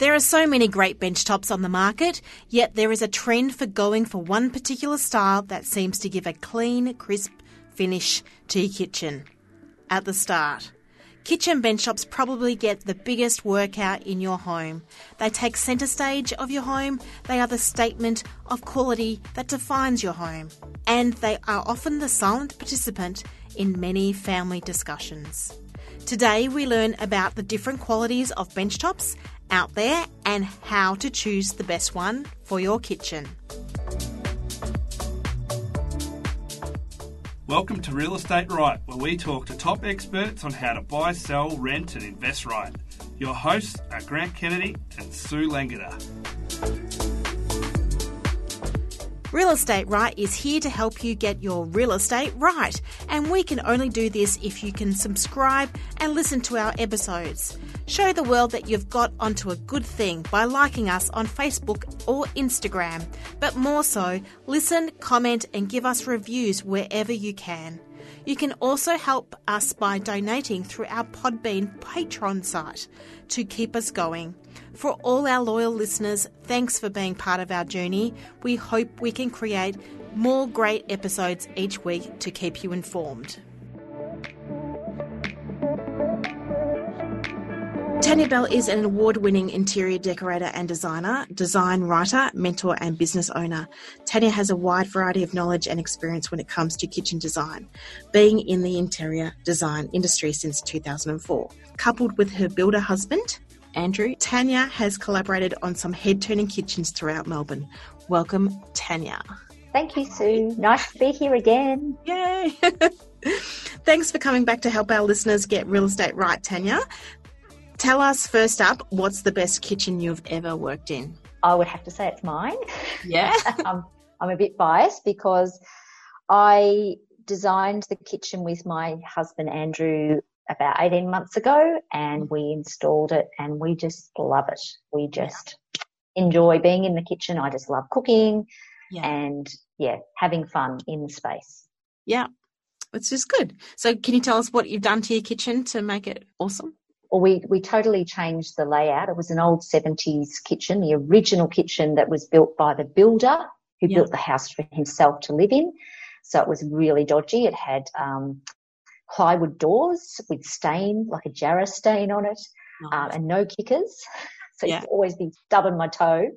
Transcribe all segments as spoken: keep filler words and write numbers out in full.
There are so many great benchtops on the market, yet there is a trend for going for one particular style that seems to give a clean, crisp finish to your kitchen at the start. Kitchen benchtops probably get the biggest workout in your home. They take centre stage of your home, they are the statement of quality that defines your home, and they are often the silent participant in many family discussions. Today we learn about the different qualities of benchtops out there and how to choose the best one for your kitchen. Welcome to Real Estate Right, where we talk to top experts on how to buy, sell, rent and invest right. Your hosts are Grant Kennedy and Sue Langeter. Real Estate Right is here to help you get your real estate right, and we can only do this if you can subscribe and listen to our episodes. Show the world that you've got onto a good thing by liking us on Facebook or Instagram, but more so, listen, comment and give us reviews wherever you can. You can also help us by donating through our Podbean Patreon site to keep us going. For all our loyal listeners, thanks for being part of our journey. We hope we can create more great episodes each week to keep you informed. Tania Bell is an award-winning interior decorator and designer, design writer, mentor and business owner. Tania has a wide variety of knowledge and experience when it comes to kitchen design, being in the interior design industry since two thousand four. Coupled with her builder husband, Andrew, Tania has collaborated on some head-turning kitchens throughout Melbourne. Welcome, Tania. Thank you, Sue. Nice to be here again. Yay! Thanks for coming back to help our listeners get real estate right, Tania. Tell us first up, what's the best kitchen you've ever worked in? I would have to say it's mine. Yeah. I'm, I'm a bit biased because I designed the kitchen with my husband Andrew about eighteen months ago, and we installed it and we just love it. We just yeah. enjoy being in the kitchen. I just love cooking yeah. and, yeah, having fun in the space. Yeah, it's just good. So can you tell us what you've done to your kitchen to make it awesome? Well, we, we totally changed the layout. It was an old seventies kitchen, the original kitchen that was built by the builder who yeah. built the house for himself to live in. So it was really dodgy. It had um, plywood doors with stain, like a Jarrah stain on it, nice. um, and no kickers. So yeah. you'd always be stubbing my toe.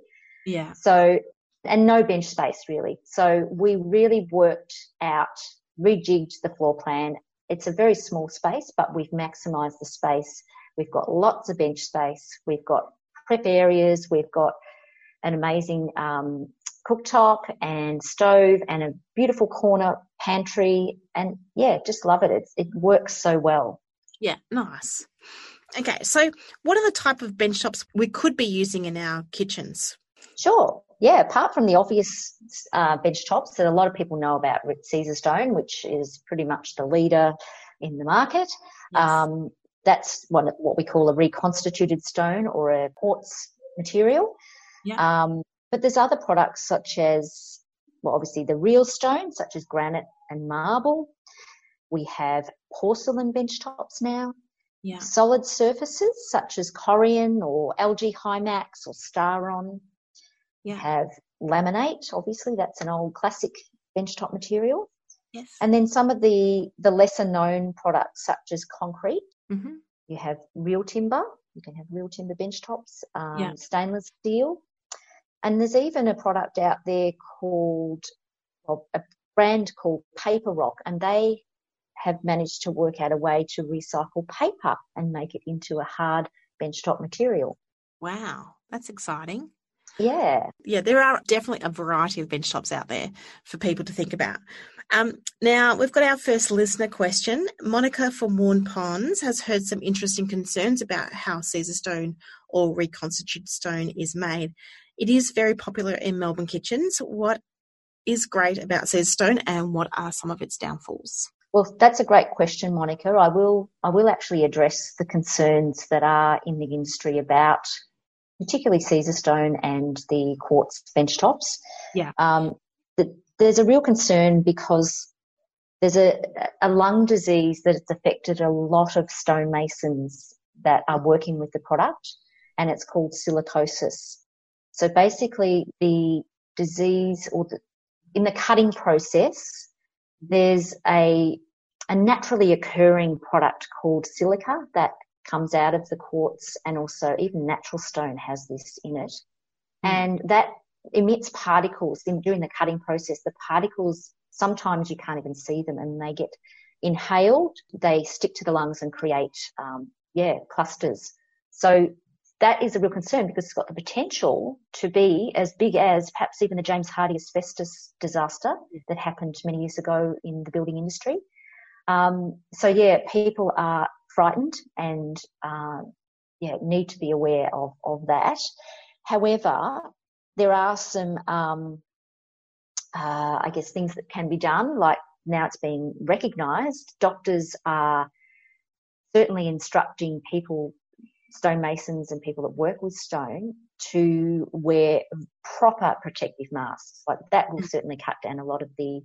Yeah. So, and no bench space really. So we really worked out, rejigged the floor plan. It's a very small space, but we've maximised the space. We've got lots of bench space. We've got prep areas. We've got an amazing um, cooktop and stove and a beautiful corner pantry. And, yeah, just love it. It's, it works so well. Yeah, nice. Okay, so what are the type of bench tops we could be using in our kitchens? Sure. Yeah, apart from the obvious uh, bench tops that a lot of people know about, Caesarstone, which is pretty much the leader in the market, yes. um, that's one, what we call a reconstituted stone or a quartz material. Yeah. Um, but there's other products such as, well, obviously the real stone, such as granite and marble. We have porcelain bench tops now. Yeah. Solid surfaces such as Corian or L G HiMacs or Staron. Yeah. Have laminate, obviously that's an old classic benchtop material. Yes. And then some of the, the lesser known products such as concrete. Mm-hmm. You have real timber. You can have real timber benchtops, um, yeah. stainless steel. And there's even a product out there called, well, a brand called Paper Rock, and they have managed to work out a way to recycle paper and make it into a hard benchtop material. Wow, that's exciting. Yeah. Yeah, there are definitely a variety of bench tops out there for people to think about. Um, now, we've got our first listener question. Monica from Waurn Ponds has heard some interesting concerns about how Caesarstone or reconstituted stone is made. It is very popular in Melbourne kitchens. What is great about Caesarstone and what are some of its downfalls? Well, that's a great question, Monica. I will, I will actually address the concerns that are in the industry about particularly Caesarstone and the quartz benchtops. Yeah. Um, the, there's a real concern because there's a, a lung disease that has affected a lot of stonemasons that are working with the product. and it's called silicosis. So basically the disease or the, in the cutting process, there's a, a naturally occurring product called silica that comes out of the quartz, and also even natural stone has this in it. And that emits particles in, during the cutting process. The particles, sometimes you can't even see them, and they get inhaled. They stick to the lungs and create, um, yeah, clusters. So that is a real concern because it's got the potential to be as big as perhaps even the James Hardy asbestos disaster that happened many years ago in the building industry. Um, so, yeah, people are frightened and, uh, yeah, need to be aware of, of that. However, there are some, um, uh, I guess, things that can be done. Like now it's being recognised. Doctors are certainly instructing people, stonemasons and people that work with stone, to wear proper protective masks. Like that will certainly cut down a lot of the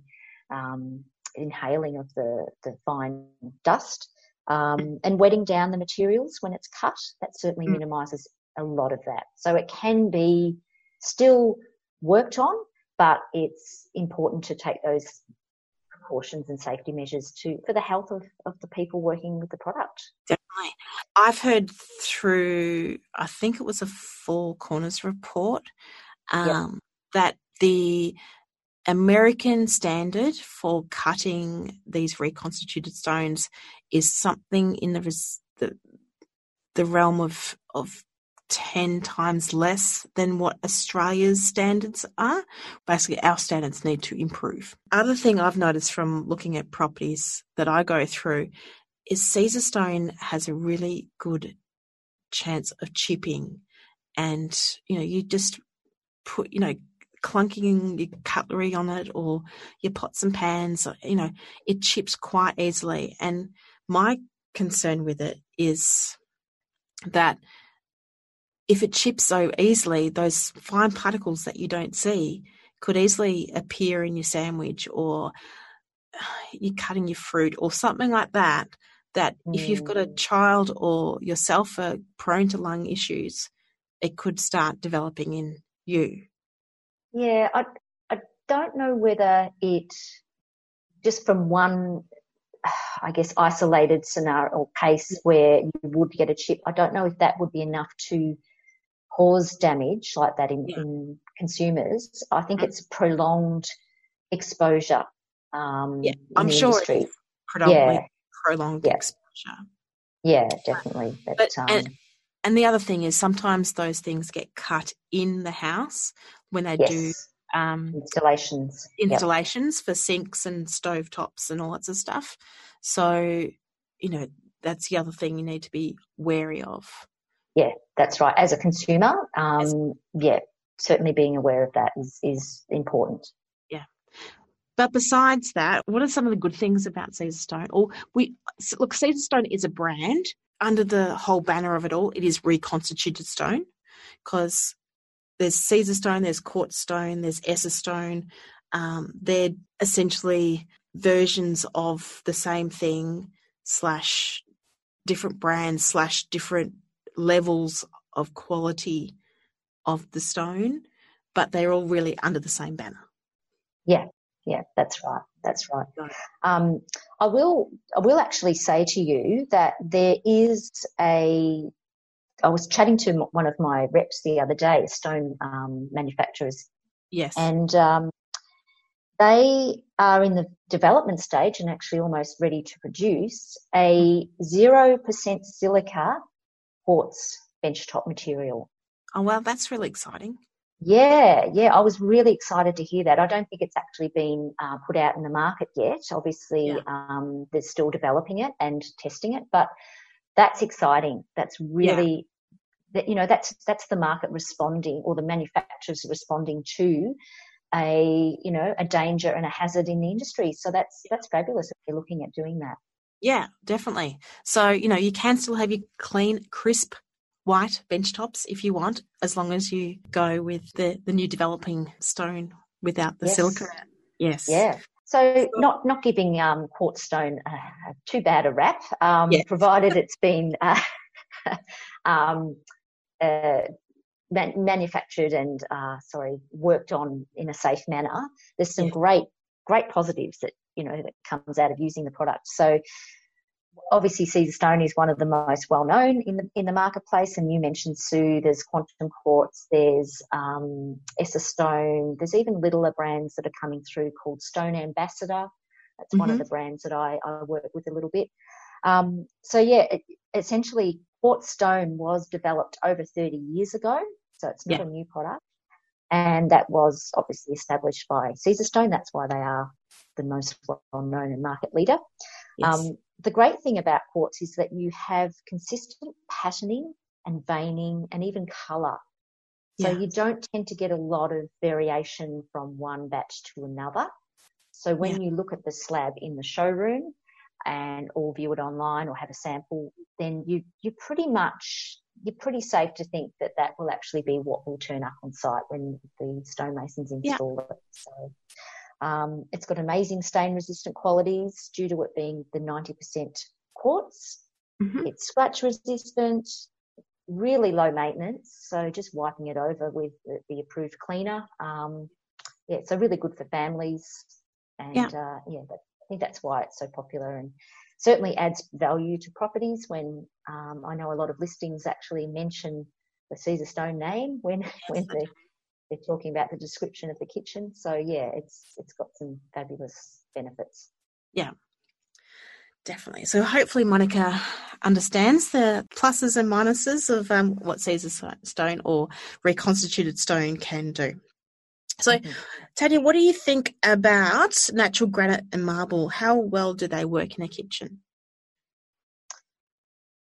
um, inhaling of the, the fine dust, um, and wetting down the materials when it's cut. That certainly mm. minimises a lot of that. So it can be still worked on, but it's important to take those precautions and safety measures to for the health of, of the people working with the product. Definitely. I've heard through, I think it was a Four Corners report, um, yep. that the American standard for cutting these reconstituted stones is something in the res- the, the realm of of ten times less than what Australia's standards are. Basically, our standards need to improve. Other thing I've noticed from looking at properties that I go through is Caesarstone has a really good chance of chipping, and, you know, you just put, you know, clunking your cutlery on it or your pots and pans, you know, it chips quite easily. And my concern with it is that if it chips so easily, those fine particles that you don't see could easily appear in your sandwich or you're cutting your fruit or something like that, that mm. if you've got a child or yourself are prone to lung issues, it could start developing in you. Yeah, I, I don't know whether it, just from one, I guess, isolated scenario or case where you would get a chip, I don't know if that would be enough to cause damage like that in, yeah. in consumers. I think it's prolonged exposure. Um, yeah, I'm sure industry. It's predominantly yeah. prolonged yeah. exposure. Yeah, definitely. But, but, um, and, and the other thing is sometimes those things get cut in the house when they yes. do um, installations, installations yep. for sinks and stovetops and all that sort of stuff. So, you know, that's the other thing you need to be wary of. Yeah, that's right. As a consumer, um, As, yeah, certainly being aware of that is, is important. Yeah. But besides that, what are some of the good things about Caesarstone? Or we look, Caesarstone is a brand. Under the whole banner of it all, it is Reconstituted Stone, because there's Caesarstone, there's Quartz Stone, there's Essastone. Um, they're essentially versions of the same thing slash different brands slash different levels of quality of the stone, but they're all really under the same banner. Yeah, yeah, that's right, that's right. Um, I will, I will actually say to you that there is a. I was chatting to one of my reps the other day, stone um, manufacturers. Yes, and um, they are in the development stage and actually almost ready to produce a zero percent silica quartz benchtop material. Oh, wow, that's really exciting. Yeah, yeah, I was really excited to hear that. I don't think it's actually been uh, put out in the market yet. Obviously, yeah. um, they're still developing it and testing it, but that's exciting. That's really, yeah. that, you know, that's that's the market responding, or the manufacturers responding to a, you know, a danger and a hazard in the industry. So that's that's fabulous if they're looking at doing that. Yeah, definitely. So, you know, you can still have your clean, crisp, white bench tops if you want, as long as you go with the, the new developing stone without the yes. silica. Yes. Yeah. So not not giving um, quartz stone uh, too bad a rap, um, yes. provided it's been uh, um, uh, man manufactured and uh, sorry, worked on in a safe manner, there's some yeah. great, great positives that, you know, that comes out of using the product. So obviously Caesarstone is one of the most well-known in the in the marketplace, and you mentioned, Sue, there's Quantum Quartz, there's um, Essastone, there's even littler brands that are coming through called Stone Ambassador. That's mm-hmm. one of the brands that I, I work with a little bit. Um, so, yeah, it, essentially quartz stone was developed over thirty years ago, so it's not yeah. a new product, and that was obviously established by Caesarstone. That's why they are the most well-known and market leader. Yes. Um, the great thing about quartz is that you have consistent patterning and veining and even colour. So yeah. you don't tend to get a lot of variation from one batch to another. So when yeah. you look at the slab in the showroom and or view it online or have a sample, then you, you pretty much, you're pretty safe to think that that will actually be what will turn up on site when the stonemasons install yeah. it. So Um, it's got amazing stain-resistant qualities due to it being the ninety percent quartz. Mm-hmm. It's scratch-resistant, really low maintenance, so just wiping it over with the, the approved cleaner. Um, yeah, so really good for families. And, yeah, uh, yeah that, I think that's why it's so popular, and certainly adds value to properties when um, I know a lot of listings actually mention the Caesarstone name when, when the... they're talking about the description of the kitchen. So, yeah, it's it's got some fabulous benefits. Yeah, definitely. So hopefully Monica understands the pluses and minuses of um, what Caesarstone or Reconstituted Stone can do. So, mm-hmm. Tania, what do you think about natural granite and marble? How well do they work in a kitchen?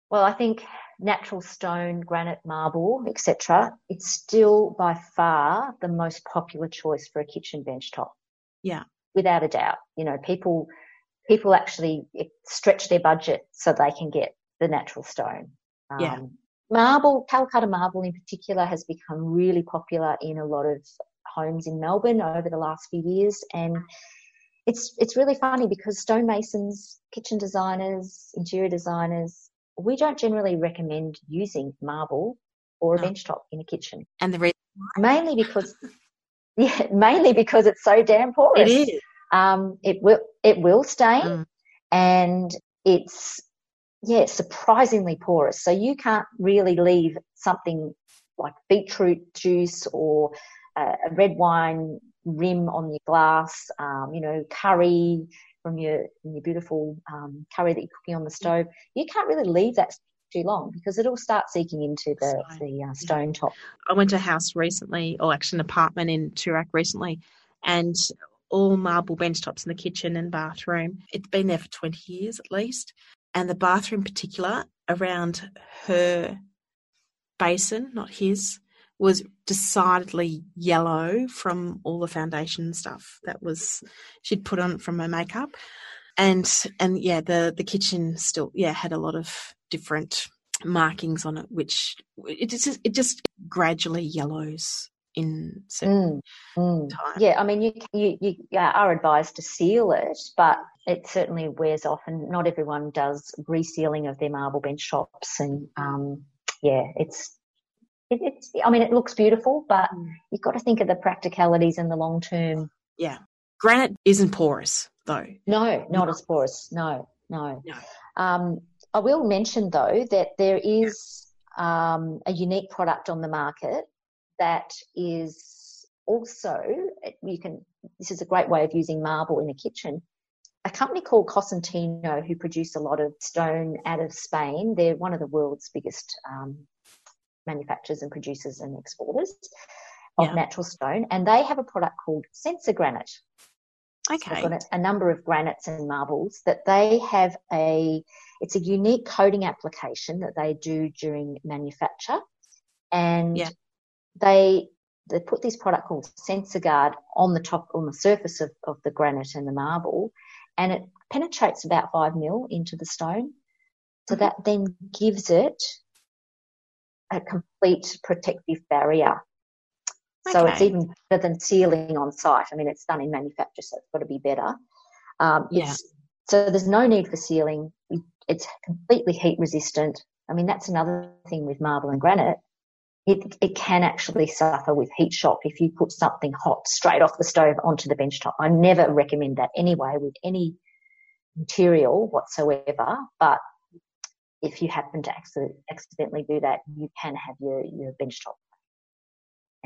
Well, I think... natural stone, granite, marble, et cetera, it's still by far the most popular choice for a kitchen benchtop. Yeah. Without a doubt. You know, people people actually stretch their budget so they can get the natural stone. Um, yeah. Marble, Calcutta marble in particular, has become really popular in a lot of homes in Melbourne over the last few years, and it's it's really funny because stonemasons, kitchen designers, interior designers, we don't generally recommend using marble or a no. benchtop in a kitchen. And the reason mainly because yeah, mainly because it's so damn porous. It is. Um, it will it will stain mm. and it's yeah, surprisingly porous. So you can't really leave something like beetroot juice or uh, a red wine rim on your glass, um, you know, curry from your your beautiful um, curry that you're cooking on the stove, you can't really leave that too long because it'll start seeping into the, the uh, stone top. I went to a house recently, or actually an apartment in Toorak recently, and all marble benchtops in the kitchen and bathroom. It's been there for twenty years at least, and the bathroom in particular around her basin, not his, was decidedly yellow from all the foundation stuff that was she'd put on from her makeup, and and yeah, the the kitchen still yeah had a lot of different markings on it, which it just it just gradually yellows in certain mm, mm. time. Yeah, I mean you you you are advised to seal it, but it certainly wears off, and not everyone does resealing of their marble bench tops, and um, yeah, it's. It's, I mean, it looks beautiful, but you've got to think of the practicalities in the long term. Yeah. Granite isn't porous, though. No, not no. as porous. No, no. no. Um, I will mention, though, that there is um, a unique product on the market that is also, you can, this is a great way of using marble in a kitchen. A company called Cosentino, who produce a lot of stone out of Spain, they're one of the world's biggest um manufacturers and producers and exporters of yeah. natural stone, and they have a product called Sensa Granite. Okay. So they've got a, a number of granites and marbles that they have a, it's a unique coating application that they do during manufacture, and yeah. they they put this product called Sensor Guard on the top, on the surface of, of the granite and the marble, and it penetrates about five mil into the stone, so mm-hmm. that then gives it a complete protective barrier. Okay. So it's even better than sealing on site. I mean, it's done in manufacture, so it's got to be better. Um, yeah. It's, so there's no need for sealing. It's completely heat resistant. I mean, that's another thing with marble and granite. it, it can actually suffer with heat shock if you put something hot straight off the stove onto the bench top. I never recommend that anyway with any material whatsoever, but if you happen to accident, accidentally do that, you can have your, your bench top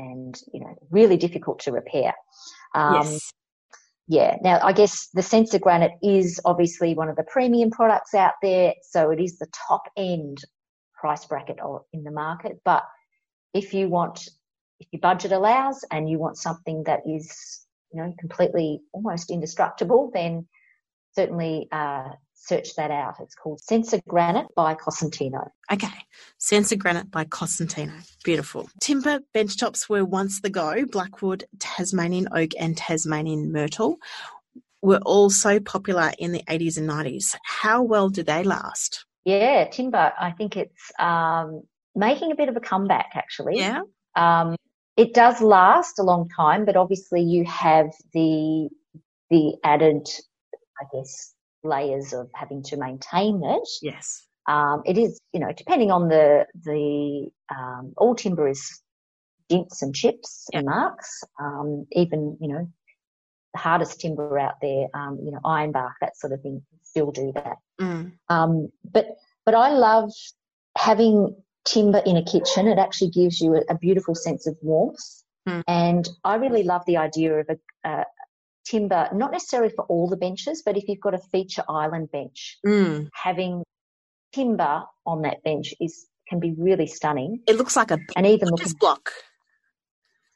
and, you know, really difficult to repair. Um, yes. Yeah. Now, I guess the Sensa Granite is obviously one of the premium products out there, so it is the top end price bracket in the market. But if you want, if your budget allows and you want something that is, you know, completely almost indestructible, then certainly uh, search that out. It's called Sensa Granite by Cosentino. Okay, Sensa Granite by Cosentino. Beautiful. Timber benchtops were once the go. Blackwood, Tasmanian oak and Tasmanian myrtle were also popular in the eighties and nineties. How well do they last? Yeah, timber, I think it's um, making a bit of a comeback actually. Yeah. Um, it does last a long time, but obviously you have the the added, I guess, layers of having to maintain it. Yes. Um, it is, you know, depending on the, the um, all timber is dents and chips yeah. and marks. Um, even, you know, the hardest timber out there, um, you know, ironbark, that sort of thing, still do that. Mm. Um, but, but I love having timber in a kitchen. It actually gives you a, a beautiful sense of warmth. Mm. And I really love the idea of a, a timber, not necessarily for all the benches, but if you've got a feature island bench, mm. having timber on that bench is can be really stunning. It looks like a and even looking, block.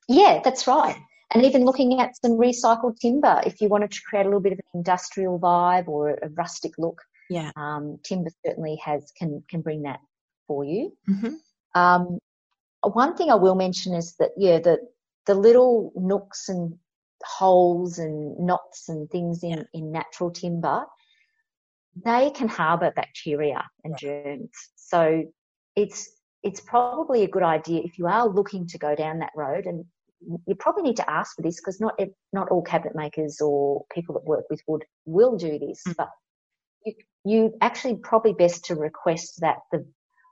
Yeah, that's right. And even looking at some recycled timber, if you wanted to create a little bit of an industrial vibe or a rustic look, yeah, um, timber certainly has can can bring that for you. Mm-hmm. Um, one thing I will mention is that yeah, the the little nooks and holes and knots and things in, yeah. in natural timber, they can harbour bacteria and yeah. germs. So it's it's probably a good idea if you are looking to go down that road, and you probably need to ask for this because not not all cabinet makers or people that work with wood will do this, mm. but you, you actually probably best to request that the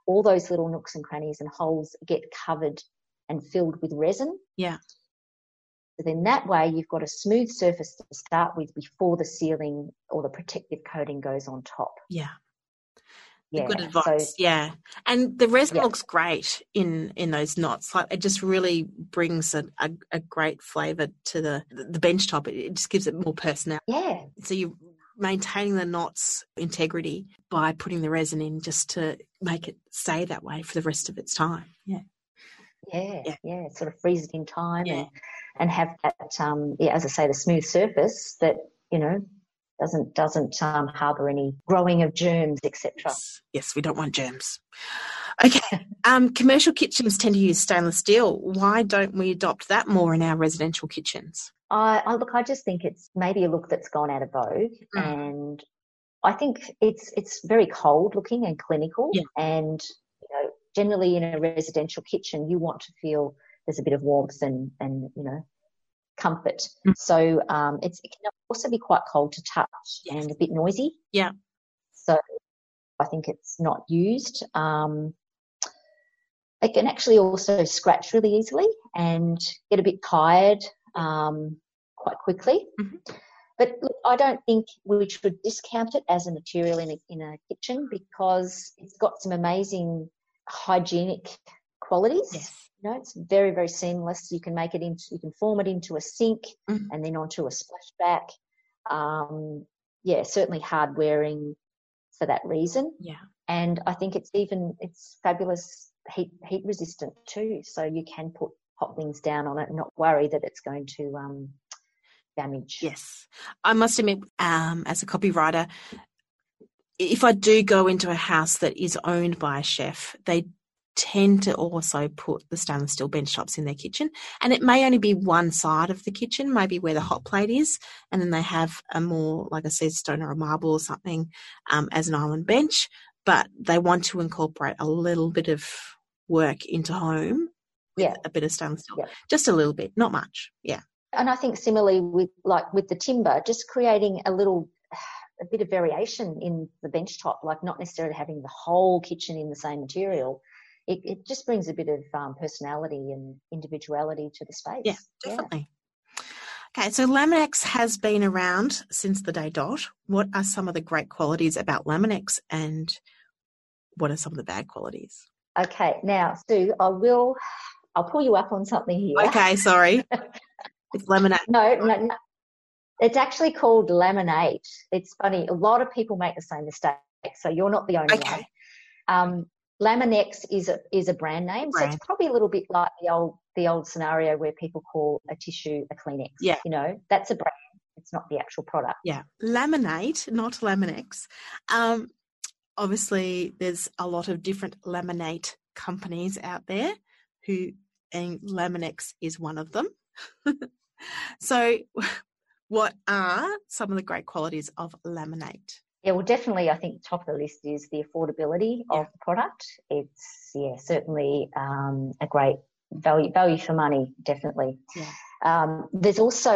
all those little nooks and crannies and holes get covered and filled with resin. Yeah. So then that way you've got a smooth surface to start with before the sealing or the protective coating goes on top. Yeah. Yeah. Good advice. So, yeah. And the resin yeah. looks great in, in those knots. Like it just really brings a, a, a great flavour to the, the bench top. It, it just gives it more personality. Yeah. So you're maintaining the knot's integrity by putting the resin in just to make it stay that way for the rest of its time. Yeah. Yeah. Yeah. yeah. Sort of freeze it in time. Yeah. And, And have that, um, yeah, as I say, the smooth surface that, you know, doesn't doesn't um, harbour any growing of germs, et cetera. Yes. yes, we don't want germs. Okay, um, commercial kitchens tend to use stainless steel. Why don't we adopt that more in our residential kitchens? I, I look, I just think it's maybe a look that's gone out of vogue, mm. and I think it's it's very cold looking and clinical. Yeah. And you know, generally in a residential kitchen, you want to feel there's a bit of warmth and, and you know, comfort. Mm. So um, it's, it can also be quite cold to touch yes. and a bit noisy. Yeah. So I think it's not used. Um, it can actually also scratch really easily and get a bit tired um, quite quickly. Mm-hmm. But look, I don't think we should discount it as a material in a, in a kitchen because it's got some amazing hygienic qualities. Yes. You know, it's very, very seamless. You can make it into, you can form it into a sink mm-hmm. and then onto a splashback. Um, yeah, certainly hard wearing for that reason. Yeah. And I think it's even, it's fabulous heat, heat resistant too. So you can put hot things down on it and not worry that it's going to um, damage. Yes. I must admit, um, as a copywriter, if I do go into a house that is owned by a chef, they tend to also put the stainless steel bench tops in their kitchen, and it may only be one side of the kitchen, maybe where the hot plate is, and then they have a more like a Caesarstone or a marble or something um, as an island bench, but they want to incorporate a little bit of work into home with yeah. a bit of stainless steel, yeah. just a little bit, not much. Yeah. And I think similarly with like with the timber, just creating a little a bit of variation in the bench top, like not necessarily having the whole kitchen in the same material. it, it just brings a bit of um, personality and individuality to the space. Yeah, definitely. Yeah. Okay, so Laminex has been around since the day dot. What are some of the great qualities about Laminex and what are some of the bad qualities? Okay, now, Sue, I will, I'll pull you up on something here. Okay, sorry. It's laminate. No, no, no. It's actually called laminate. It's funny. A lot of people make the same mistake, so you're not the only okay. one. Um, Laminex is a, is a brand name, brand. So it's probably a little bit like the old the old scenario where people call a tissue a Kleenex. Yeah. You know, that's a brand. It's not the actual product. Yeah. Laminate, not Laminex. Um, obviously, there's a lot of different laminate companies out there who, and Laminex is one of them. So what are some of the great qualities of laminate? Yeah, well, definitely I think top of the list is the affordability yeah. of the product. It's, yeah, certainly um, a great value value for money, definitely. Yeah. Um, there's also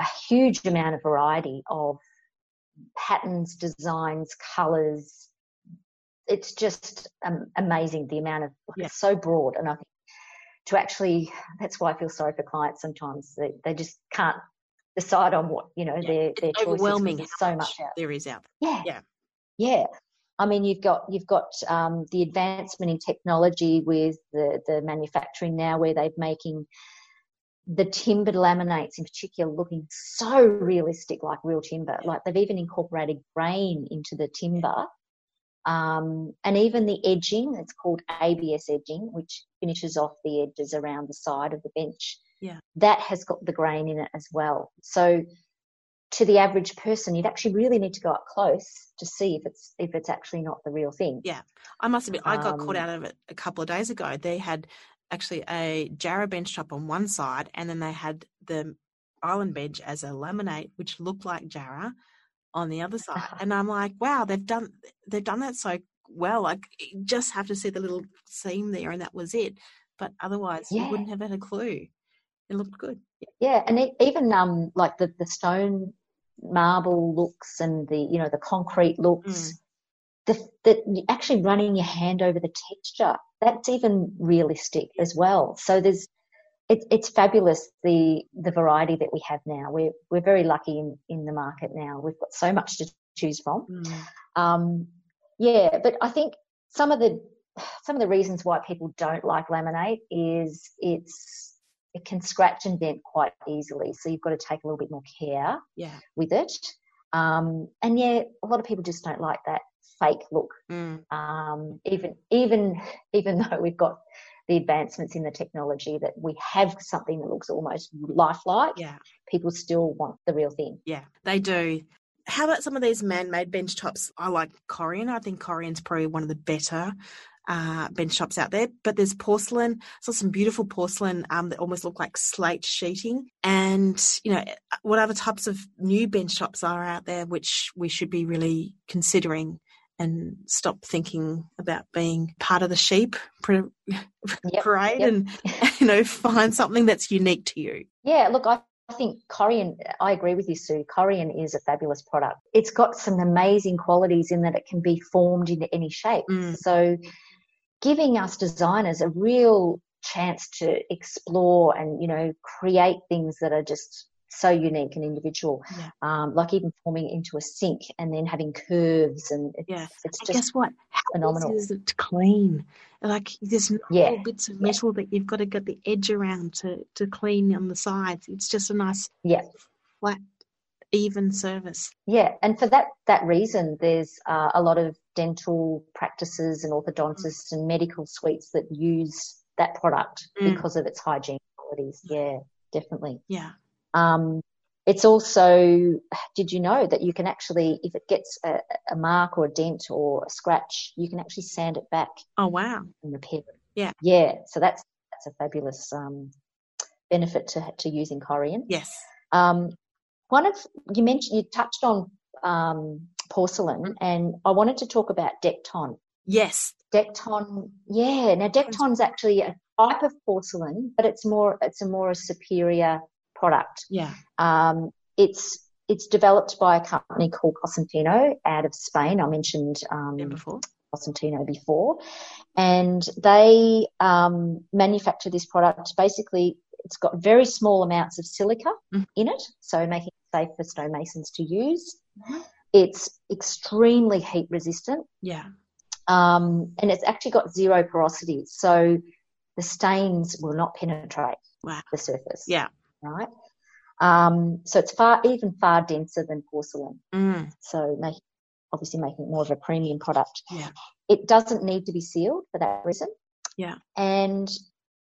a huge amount of variety of patterns, designs, colours. It's just um, amazing the amount of, yeah. it's so broad, and I think to actually, that's why I feel sorry for clients sometimes. They, they just can't decide on what, you know, yeah. their, their choices. Overwhelming how so much out. There is out there. Yeah. Yeah. Yeah. I mean, you've got you've got um, the advancement in technology with the, the manufacturing now where they're making the timbered laminates in particular looking so realistic, like real timber. Yeah. Like they've even incorporated grain into the timber. Um, and even the edging, it's called A B S edging, which finishes off the edges around the side of the bench. Yeah. That has got the grain in it as well. So to the average person, you'd actually really need to go up close to see if it's if it's actually not the real thing. Yeah. I must admit, I got um, caught out of it a couple of days ago. They had actually a Jarrah bench top on one side, and then they had the island bench as a laminate, which looked like Jarrah, on the other side. And I'm like, wow, they've done they've done that so well. Like, you just have to see the little seam there, and that was it. But otherwise, yeah. you wouldn't have had a clue. It looked good. Yeah, yeah, and it, even um like the the stone marble looks and the you know the concrete looks, mm. the the actually running your hand over the texture, that's even realistic as well. So there's It's it's fabulous the the variety that we have now. We're we're very lucky in, in the market now. We've got so much to choose from. Mm. Um, yeah, but I think some of the some of the reasons why people don't like laminate is it's it can scratch and dent quite easily. So you've got to take a little bit more care yeah. with it. Um, and yeah, a lot of people just don't like that fake look. Mm. Um, even even even though we've got the advancements in the technology that we have something that looks almost lifelike, yeah. people still want the real thing. Yeah, they do. How about some of these man-made bench tops? I like Corian. I think Corian's probably one of the better uh, bench tops out there. But there's porcelain. I saw some beautiful porcelain um, that almost look like slate sheeting. And, you know, what other types of new bench tops are out there which we should be really considering and stop thinking about being part of the sheep parade yep, yep. and, you know, find something that's unique to you. Yeah, look, I, I think Corian, I agree with you, Sue. Corian is a fabulous product. It's got some amazing qualities in that it can be formed into any shape. Mm. So giving us designers a real chance to explore and, you know, create things that are just so unique and individual, yeah. um, like even forming into a sink and then having curves and it's, yeah. it's just and guess what? How phenomenal. How easy is it to clean? Like there's no yeah. bits of metal yeah. that you've got to get the edge around to, to clean on the sides. It's just a nice yeah. flat, even surface. Yeah, and for that, that reason there's uh, a lot of dental practices and orthodontists mm. and medical suites that use that product mm. because of its hygiene qualities. Yeah, definitely. Yeah. Um, it's also, did you know that you can actually, if it gets a, a mark or a dent or a scratch, you can actually sand it back. Oh, wow. And repair it. Yeah. Yeah. So that's that's a fabulous um, benefit to to using Corian. Yes. Um, one of, you mentioned, you touched on um, porcelain mm-hmm. and I wanted to talk about Dekton. Yes. Dekton, yeah. Now Dekton's actually a type of porcelain, but it's more, it's a more a superior product. Yeah. Um, it's it's developed by a company called Cosentino out of Spain. I mentioned um, before Cosentino before, and they um, manufacture this product. Basically, it's got very small amounts of silica mm-hmm. in it, so making it safe for stonemasons to use. Mm-hmm. It's extremely heat resistant. Yeah. Um, and it's actually got zero porosity, so the stains will not penetrate wow. the surface. Yeah. Right? Um, so it's far even far denser than porcelain. Mm. So making obviously making it more of a premium product. Yeah. It doesn't need to be sealed for that reason. Yeah. And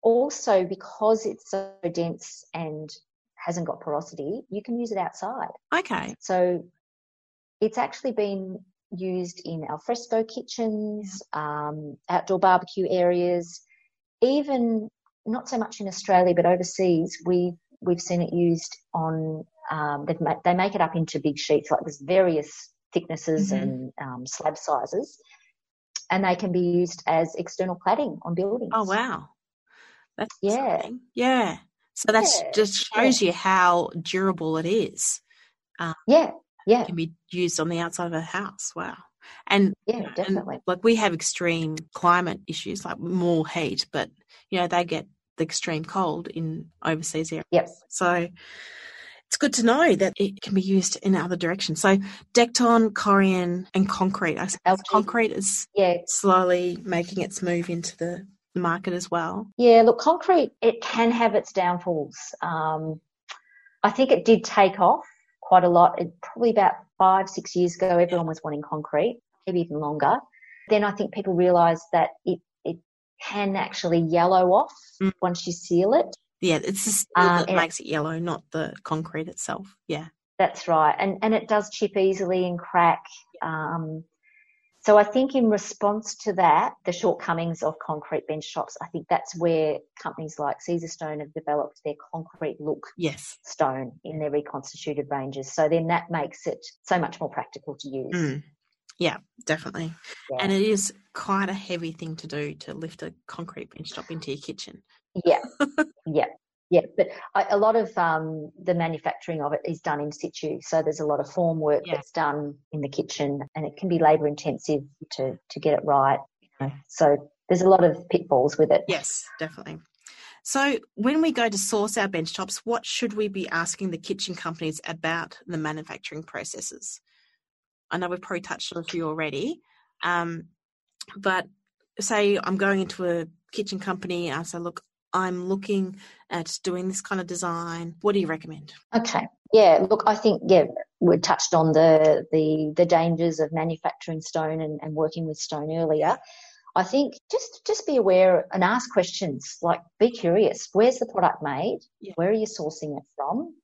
also because it's so dense and hasn't got porosity, you can use it outside. Okay. So it's actually been used in alfresco kitchens, yeah. um, outdoor barbecue areas, even not so much in Australia but overseas we've we've seen it used on um, – ma- they make it up into big sheets, like there's various thicknesses mm-hmm. and um, slab sizes, and they can be used as external cladding on buildings. Oh, wow. That's yeah. something. Yeah. So that yeah. just shows yeah. you how durable it is. Um, yeah, yeah. It can be used on the outside of a house. Wow. And, yeah, you know, definitely. And, like, we have extreme climate issues, like more heat, but, you know, they get the extreme cold in overseas areas. Yes. So it's good to know that it can be used in other directions. So Dekton, Corian and concrete. I suppose concrete is yeah. slowly making its move into the market as well. Yeah, look, concrete, it can have its downfalls. Um, I think it did take off quite a lot. It, probably about five, six years ago, everyone was wanting concrete, maybe even longer. Then I think people realised that it can actually yellow off mm. once you seal it. Yeah, it's the steel um, that makes it yellow, not the concrete itself. Yeah, that's right. And and it does chip easily and crack. Um, so I think in response to that, the shortcomings of concrete bench tops, I think that's where companies like Caesarstone have developed their concrete look yes. stone in their reconstituted ranges. So then that makes it so much more practical to use. Mm. Yeah, definitely. Yeah. And it is quite a heavy thing to do to lift a concrete bench top into your kitchen. Yeah, yeah, yeah. But a lot of um, the manufacturing of it is done in situ. So there's a lot of form work yeah. that's done in the kitchen, and it can be labour intensive to, to get it right. So there's a lot of pitfalls with it. Yes, definitely. So when we go to source our bench tops, what should we be asking the kitchen companies about the manufacturing processes? I know we've probably touched on a few already, um, but say I'm going into a kitchen company and I say, look, I'm looking at doing this kind of design. What do you recommend? Okay. Yeah, look, I think, yeah, we touched on the the, the dangers of manufacturing stone and, and working with stone earlier. I think just, just be aware and ask questions, like be curious. Where's the product made? Yeah. Where are you sourcing it from?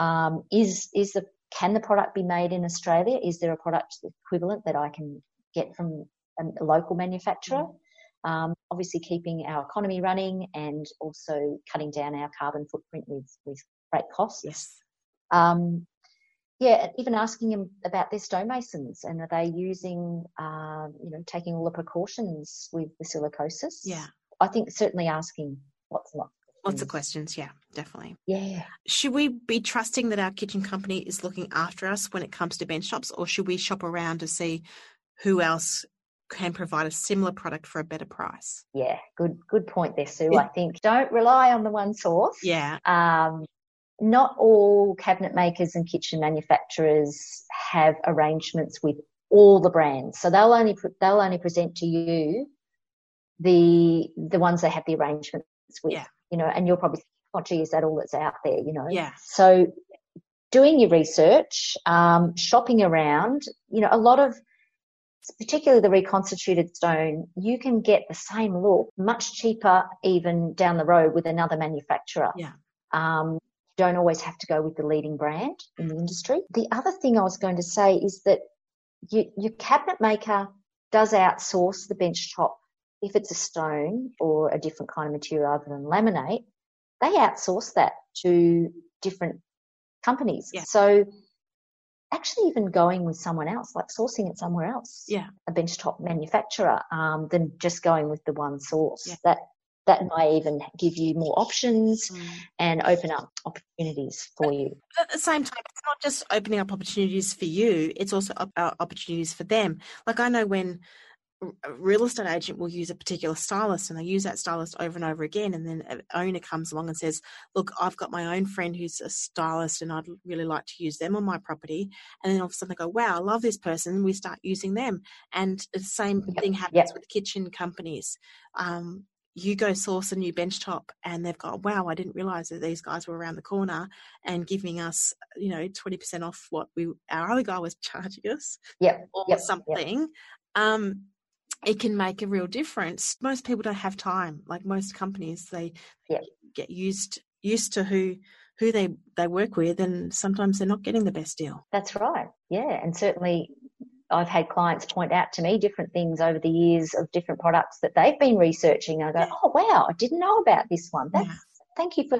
Um, is is the Can the product be made in Australia? Is there a product equivalent that I can get from a local manufacturer? Mm. Um, obviously keeping our economy running and also cutting down our carbon footprint with, with freight costs. Yes. Um, yeah, even asking them about their stonemasons and are they using, uh, you know, taking all the precautions with the silicosis? Yeah. I think certainly asking what's not. Lots of questions, yeah, definitely. Yeah. Should we be trusting that our kitchen company is looking after us when it comes to bench tops, or should we shop around to see who else can provide a similar product for a better price? Yeah, good good point there, Sue. I think don't rely on the one source. Yeah. Um, not all cabinet makers and kitchen manufacturers have arrangements with all the brands, so they'll only they'll only present to you the the ones they have the arrangements with. Yeah. You know, and you're probably thinking, oh, gee, is that all that's out there, you know? Yeah. So doing your research, um, shopping around, you know, a lot of, particularly the reconstituted stone, you can get the same look much cheaper even down the road with another manufacturer. Yeah. Um, you don't always have to go with the leading brand in the industry. The other thing I was going to say is that you, your cabinet maker does outsource the bench top. If it's a stone or a different kind of material other than laminate, they outsource that to different companies. Yeah. So actually even going with someone else, like sourcing it somewhere else, yeah. a benchtop manufacturer, um, than just going with the one source. Yeah. That that might even give you more options mm. and open up opportunities for you. But at the same time, it's not just opening up opportunities for you, it's also opportunities for them. Like I know when a real estate agent will use a particular stylist and they use that stylist over and over again. And then an owner comes along and says, look, I've got my own friend who's a stylist and I'd really like to use them on my property. And then all of a sudden they go, wow, I love this person. And we start using them. And the same yep. thing happens yep. with kitchen companies. Um, you go source a new bench top and they've got, wow, I didn't realize that these guys were around the corner and giving us, you know, twenty percent off what we, our other guy was charging us yep. or yep. something. Yep. Um, it can make a real difference. Most people don't have time. Like most companies, they yeah. get used used to who who they, they work with, and sometimes they're not getting the best deal. That's right. Yeah. And certainly I've had clients point out to me different things over the years of different products that they've been researching. I go, oh, wow, I didn't know about this one. That's, yeah. Thank you for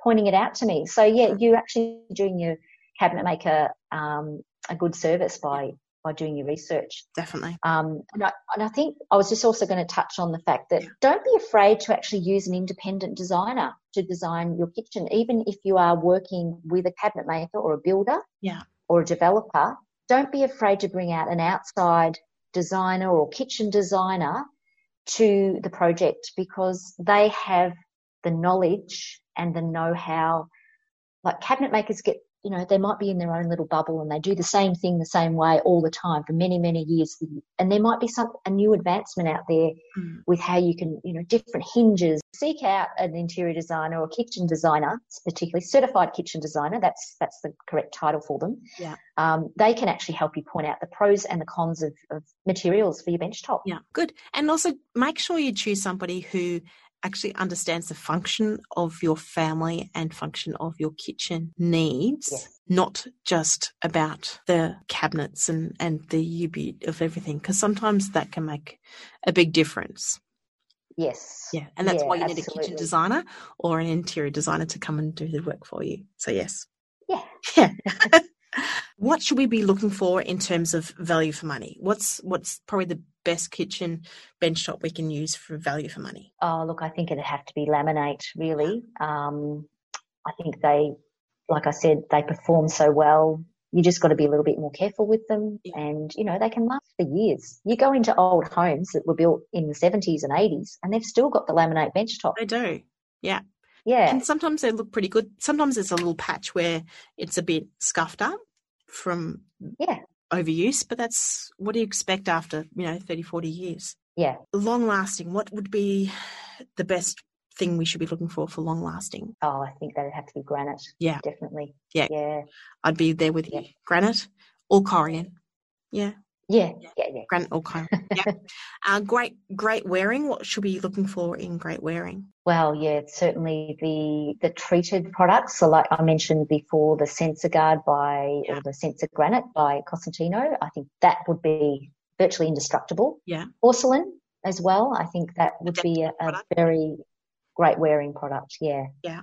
pointing it out to me. So, yeah, you're actually doing your cabinet maker um, a good service by by doing your research. Definitely. Um, and, I, and I think I was just also going to touch on the fact that yeah. don't be afraid to actually use an independent designer to design your kitchen, even if you are working with a cabinet maker or a builder yeah. or a developer. Don't be afraid to bring out an outside designer or kitchen designer to the project, because they have the knowledge and the know-how. Like cabinet makers get, you know, they might be in their own little bubble and they do the same thing the same way all the time for many, many years. And there might be some a new advancement out there mm. with how you can, you know, different hinges. Seek out an interior designer or kitchen designer, particularly certified kitchen designer. That's that's the correct title for them. Yeah. Um, they can actually help you point out the pros and the cons of, of materials for your bench top. Yeah, good. And also make sure you choose somebody who actually understands the function of your family and function of your kitchen needs, yes. not just about the cabinets and, and the U B of everything, because sometimes that can make a big difference. Yes. Yeah, and that's yeah, why you absolutely. need a kitchen designer or an interior designer to come and do the work for you. So, yes. Yeah. Yeah. What should we be looking for in terms of value for money? What's what's probably the best kitchen bench top we can use for value for money? Oh, look, I think it'd have to be laminate, really. Um, I think they, like I said, they perform so well. You just got to be a little bit more careful with them, yeah. and, you know, they can last for years. You go into old homes that were built in the seventies and eighties and they've still got the laminate bench top. They do, yeah. Yeah. And sometimes they look pretty good. Sometimes it's a little patch where it's a bit scuffed up from yeah. overuse, but that's what do you expect after, you know, thirty, forty years? Yeah. Long lasting, what would be the best thing we should be looking for for long lasting? Oh, I think that'd have to be granite. Yeah. Definitely. Yeah. Yeah. I'd be there with yeah. you. Granite or Corian. Yeah. Yeah. Yeah. Yeah. yeah. Granite or Corian. yeah. Uh, great, great wearing. What should we be looking for in great wearing? Well, yeah, certainly the the treated products. So like I mentioned before, the Sensor Guard by yeah. or the Sensa Granite by Cosentino, I think that would be virtually indestructible. Yeah. Porcelain as well. I think that would be a, a very great wearing product. Yeah. Yeah.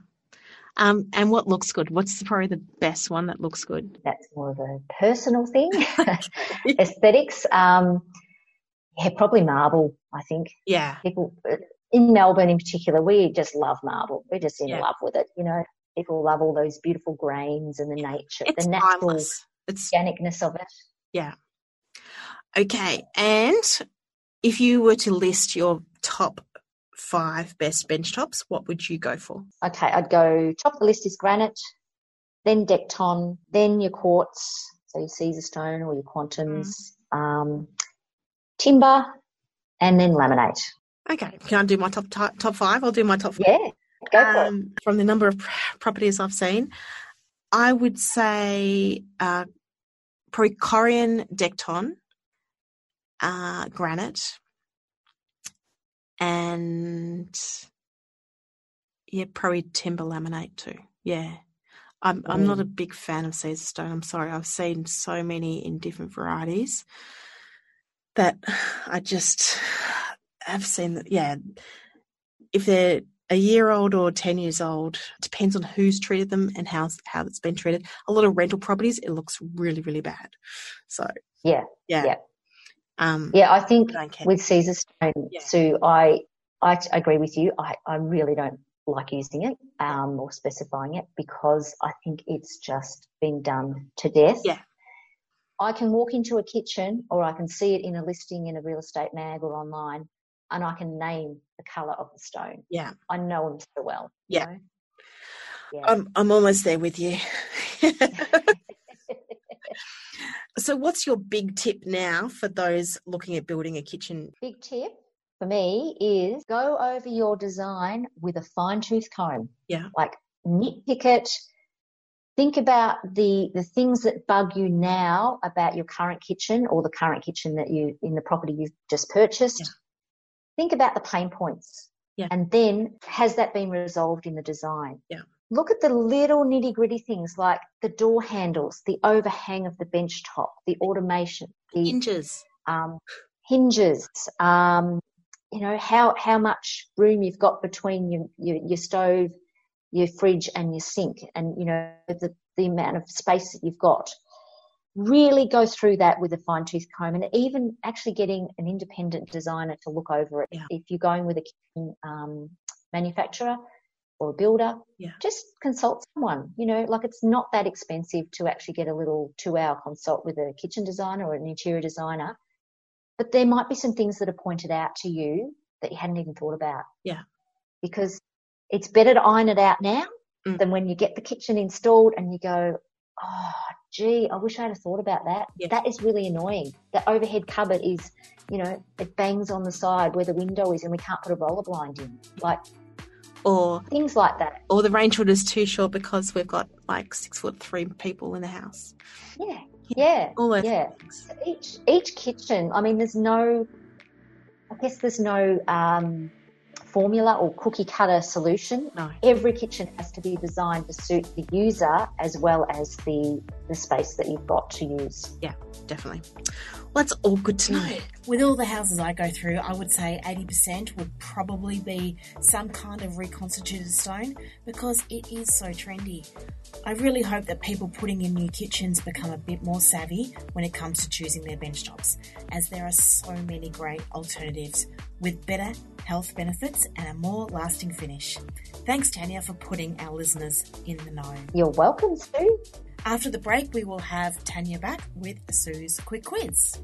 Um, and what looks good? What's probably the best one that looks good? That's more of a personal thing. Aesthetics. Um, yeah, probably marble, I think. Yeah. People in Melbourne in particular, we just love marble. We're just in yeah. love with it. You know, people love all those beautiful grains and the nature, it's the natural it's... organicness of it. Yeah. Okay. And if you were to list your top five best bench tops, what would you go for? Okay, I'd go top of the list is granite, then Dekton, then your quartz, so your Caesarstone or your quantums, mm. um, timber, and then laminate. Okay, can I do my top top, top five? I'll do my top five. Yeah, go um, for it. From the number of properties I've seen, I would say uh, probably Corian, Dekton, uh, granite, and yeah, probably timber laminate too. Yeah, I'm mm. I'm not a big fan of Caesarstone. I'm sorry, I've seen so many in different varieties that I just have seen that. Yeah, if they're a year old or ten years old, depends on who's treated them and how how it's been treated. A lot of rental properties, it looks really really bad. So yeah, yeah. yeah. Um, yeah, I think I with Caesarstone, yeah. Sue, I I agree with you. I, I really don't like using it um, or specifying it because I think it's just been done to death. Yeah. I can walk into a kitchen, or I can see it in a listing in a real estate mag or online, and I can name the colour of the stone. Yeah. I know them so well. Yeah. You know? Yeah. I'm, I'm almost there with you. So what's your big tip now for those looking at building a kitchen? Big tip for me is go over your design with a fine-tooth comb. Yeah. Like nitpick it. Think about the, the things that bug you now about your current kitchen or the current kitchen that you in the property you've just purchased. Yeah. Think about the pain points. Yeah. And then has that been resolved in the design? Yeah. Look at the little nitty-gritty things like the door handles, the overhang of the bench top, the automation, the hinges, um, hinges. Um, you know how how much room you've got between your your, your stove, your fridge, and your sink, and you know the, the amount of space that you've got. Really go through that with a fine-tooth comb, and even actually getting an independent designer to look over it. Yeah. If you're going with a kitchen um, manufacturer or a builder, yeah. just consult someone. You know, like it's not that expensive to actually get a little two-hour consult with a kitchen designer or an interior designer, but there might be some things that are pointed out to you that you hadn't even thought about. Yeah, because it's better to iron it out now mm. than when you get the kitchen installed and you go, oh, gee, I wish I'd have thought about that. Yeah. That is really annoying. The overhead cupboard is, you know, it bangs on the side where the window is and we can't put a roller blind in. Like, or things like that. Or the range order's too short because we've got like six foot three people in the house. Yeah, yeah, all those yeah. things. Each, each kitchen, I mean, there's no, I guess there's no um, formula or cookie cutter solution. No. Every kitchen has to be designed to suit the user as well as the the space that you've got to use. Yeah, definitely. Well, that's all good to know. With all the houses I go through, I would say eighty percent would probably be some kind of reconstituted stone because it is so trendy. I really hope that people putting in new kitchens become a bit more savvy when it comes to choosing their benchtops, as there are so many great alternatives with better health benefits and a more lasting finish. Thanks, Tania, for putting our listeners in the know. You're welcome, Sue. After the break, we will have Tania back with Sue's Quick Quiz.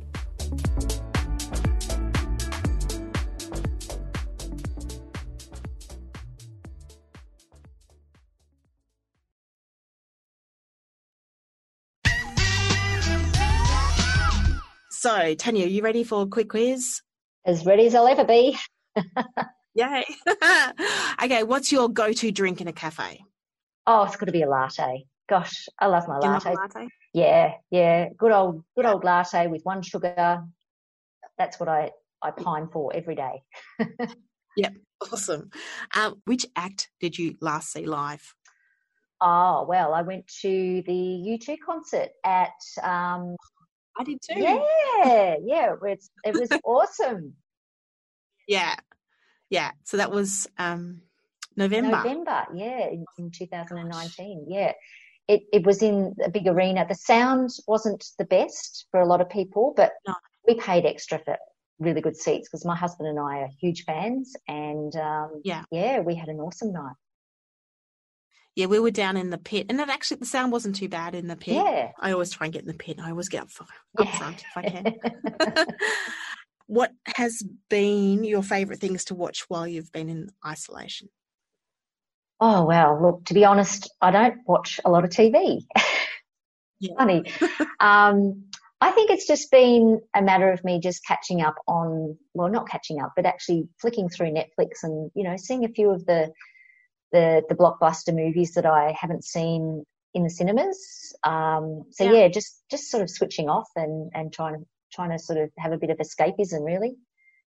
So, Tania, are you ready for a quick quiz? As ready as I'll ever be. Yay. Okay, what's your go-to drink in a cafe? Oh, it's got to be a latte. Gosh, I love my latte. You love a latte? Yeah, yeah. Good old good old latte with one sugar. That's what I, I pine for every day. Yep, awesome. Um, which act did you last see live? Oh, well, I went to the U two concert at... Um, I did too. Yeah, yeah. It's, it was awesome. Yeah, yeah. So that was um, November. November, yeah, in, in two thousand nineteen, Gosh. yeah. It, it was in a big arena. The sound wasn't the best for a lot of people, but no. we paid extra for really good seats because my husband and I are huge fans and, um, yeah. yeah, we had an awesome night. Yeah, we were down in the pit and it actually the sound wasn't too bad in the pit. Yeah. I always try and get in the pit. I always get up, for, up yeah. front if I can. What has been your favourite things to watch while you've been in isolation? Oh, well, look, to be honest, I don't watch a lot of T V. Yeah. Funny. um, I think it's just been a matter of me just catching up on, well, not catching up, but actually flicking through Netflix and, you know, seeing a few of the the, the blockbuster movies that I haven't seen in the cinemas. Um, so, yeah, yeah just, just sort of switching off and, and trying to trying to sort of have a bit of escapism, really.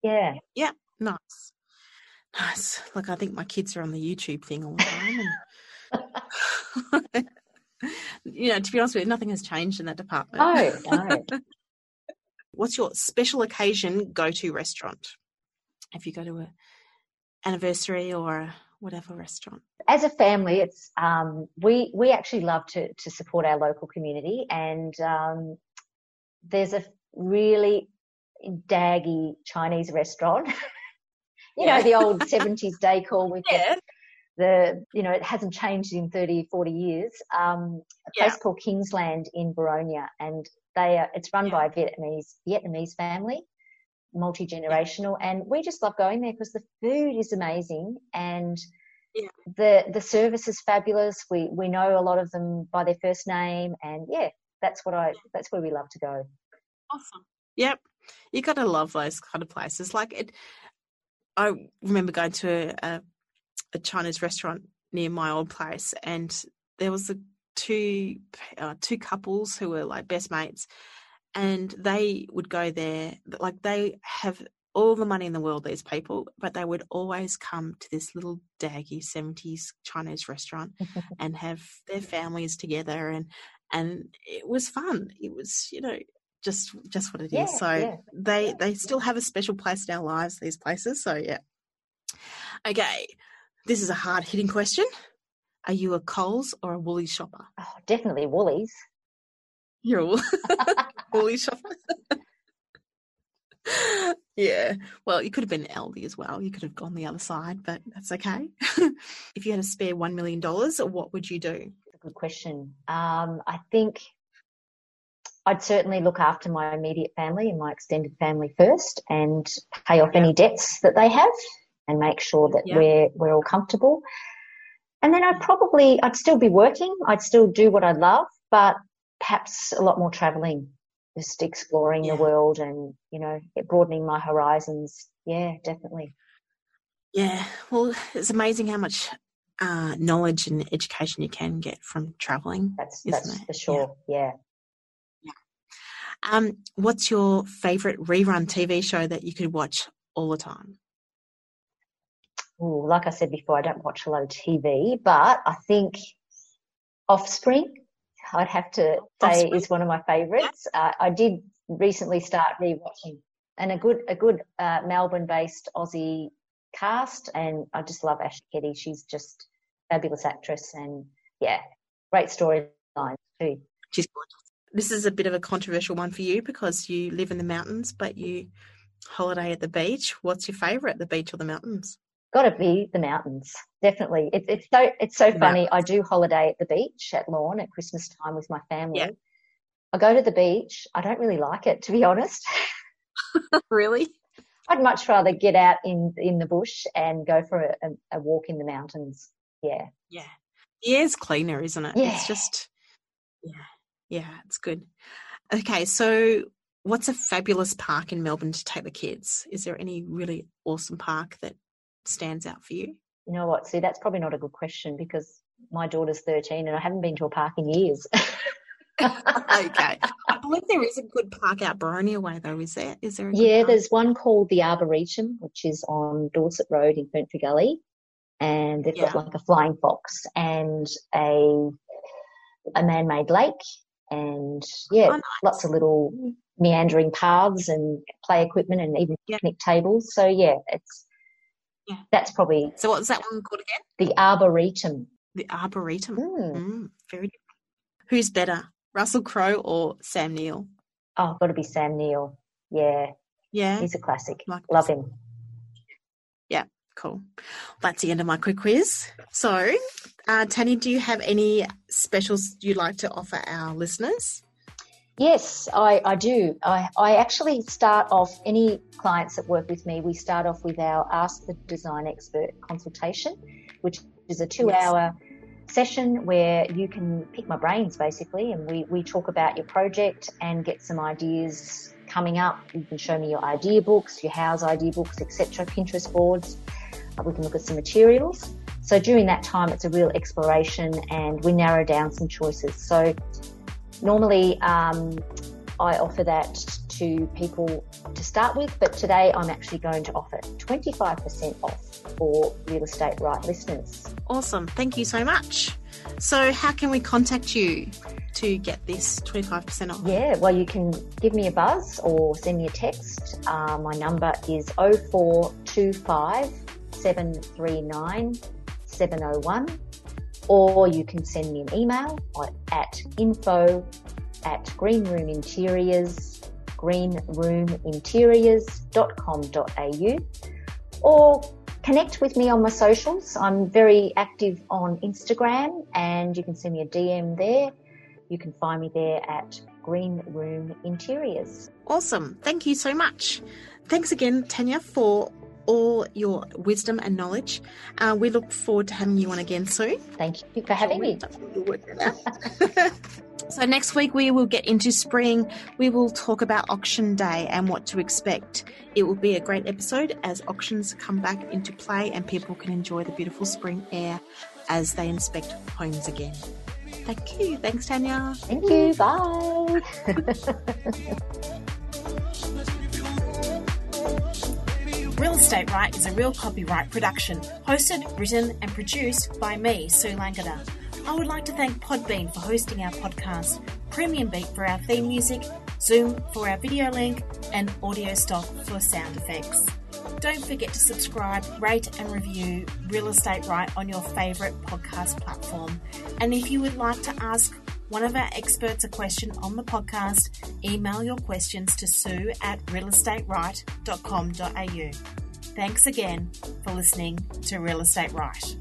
Yeah. Yeah, nice. Nice. Look, I think my kids are on the YouTube thing all the time. And you know, to be honest with you, nothing has changed in that department. Oh, no. What's your special occasion go-to restaurant? If you go to an anniversary or a whatever restaurant. As a family, it's um, we we actually love to to support our local community, and um, there's a really daggy Chinese restaurant. You know, the old seventies decor with yeah. the, you know, it hasn't changed in thirty, forty years. Um, a yeah. place called Kingsland in Boronia, and they are, it's run yeah. by a Vietnamese, Vietnamese family, multi-generational, yeah. and we just love going there because the food is amazing and yeah. the the service is fabulous. We we know a lot of them by their first name, and yeah, that's what I that's where we love to go. Awesome. Yep, you gotta love those kind of places. Like it, I remember going to a, a a Chinese restaurant near my old place, and there was the two uh, two couples who were like best mates, and they would go there. Like they have all the money in the world, these people, but they would always come to this little daggy seventies Chinese restaurant and have their families together, and and it was fun. It was, you know, just just what it yeah, is. So yeah. they they still have a special place in our lives, these places. So yeah. Okay. This is a hard-hitting question. Are you a Coles or a Woolies shopper? Oh, definitely Woolies. You're a Woolies shopper? Yeah. Well, you could have been L D as well. You could have gone the other side, but that's okay. If you had a spare one million dollars, what would you do? That's a good question. Um, I think I'd certainly look after my immediate family and my extended family first and pay off yeah. any debts that they have, and make sure that yeah. we're we're all comfortable. And then I'd probably, I'd still be working. I'd still do what I love, but perhaps a lot more travelling, just exploring yeah. the world and, you know, broadening my horizons. Yeah, definitely. Yeah, well, it's amazing how much uh, knowledge and education you can get from travelling. That's, that's for sure, yeah. yeah. yeah. Um, what's your favourite rerun T V show that you could watch all the time? Ooh, like I said before, I don't watch a lot of T V, but I think Offspring, I'd have to say, Offspring. is one of my favourites. Uh, I did recently start rewatching, and a good a good uh, Melbourne-based Aussie cast, and I just love Ashley Keddy. She's just a fabulous actress, and yeah, great storyline too. She's gorgeous. This is a bit of a controversial one for you because you live in the mountains, but you holiday at the beach. What's your favourite, the beach or the mountains? Got to be the mountains, definitely. It, it's so it's so the funny. Mountains. I do holiday at the beach at Lawn at Christmas time with my family. Yeah. I go to the beach. I don't really like it, to be honest. Really? I'd much rather get out in, in the bush and go for a, a, a walk in the mountains. Yeah. Yeah. The air's cleaner, isn't it? Yeah. It's just, yeah, yeah, it's good. Okay, so what's a fabulous park in Melbourne to take the kids? Is there any really awesome park that stands out for you? You know what, Sue, that's probably not a good question because my daughter's thirteen and I haven't been to a park in years. Okay. I believe there is a good park out Boronia way though, is there? Is there a yeah, park? There's one called the Arboretum, which is on Dorset Road in Ferntree Gully, and they've yeah. got like a flying fox and a a man-made lake and, yeah, oh, nice. Lots of little meandering paths and play equipment and even yeah. picnic tables. So, yeah, it's Yeah. That's probably... So what's that one called again? The Arboretum. The Arboretum. Mm. Mm, very different. Who's better, Russell Crowe or Sam Neill? Oh, got to be Sam Neill. Yeah. Yeah. He's a classic. Like Love him. Yeah, cool. That's the end of my quick quiz. So, uh, Tania, do you have any specials you'd like to offer our listeners? Yes, I, I do. I, I actually start off, any clients that work with me, we start off with our Ask the Design Expert consultation, which is a two-hour yes. session where you can pick my brains, basically, and we, we talk about your project and get some ideas coming up. You can show me your idea books, your house idea books, et cetera, Pinterest boards. We can look at some materials. So during that time, it's a real exploration and we narrow down some choices. So normally um, I offer that to people to start with, but today I'm actually going to offer twenty-five percent off for Real Estate Right listeners. Awesome. Thank you so much. So how can we contact you to get this twenty-five percent off? Yeah, well, you can give me a buzz or send me a text. Uh, my number is oh four two five, seven three nine, seven oh one. Or you can send me an email at info at greenroominteriors, greenroominteriors.com.au, or Connect with me on my socials. I'm very active on Instagram and you can send me a D M there. You can find me there at Green Room Interiors. Awesome. Thank you so much. Thanks again, Tania, for all your wisdom and knowledge. Uh, we look forward to having you on again soon. Thank you for having me. So next week we will get into spring. We will talk about auction day and what to expect. It will be a great episode as auctions come back into play and people can enjoy the beautiful spring air as they inspect homes again. Thank you. Thanks, Tania. Thank you. Bye. Real Estate Right is a Real Copyright production, hosted, written and produced by me, Sue Langeter. I would like to thank Podbean for hosting our podcast, Premium Beat for our theme music, Zoom for our video link, and Audio Stock for sound effects. Don't forget to subscribe, rate and review Real Estate Right on your favourite podcast platform. And if you would like to ask one of our experts a question on the podcast, email your questions to sue at real estate right dot com dot a u. Thanks again for listening to Real Estate Right.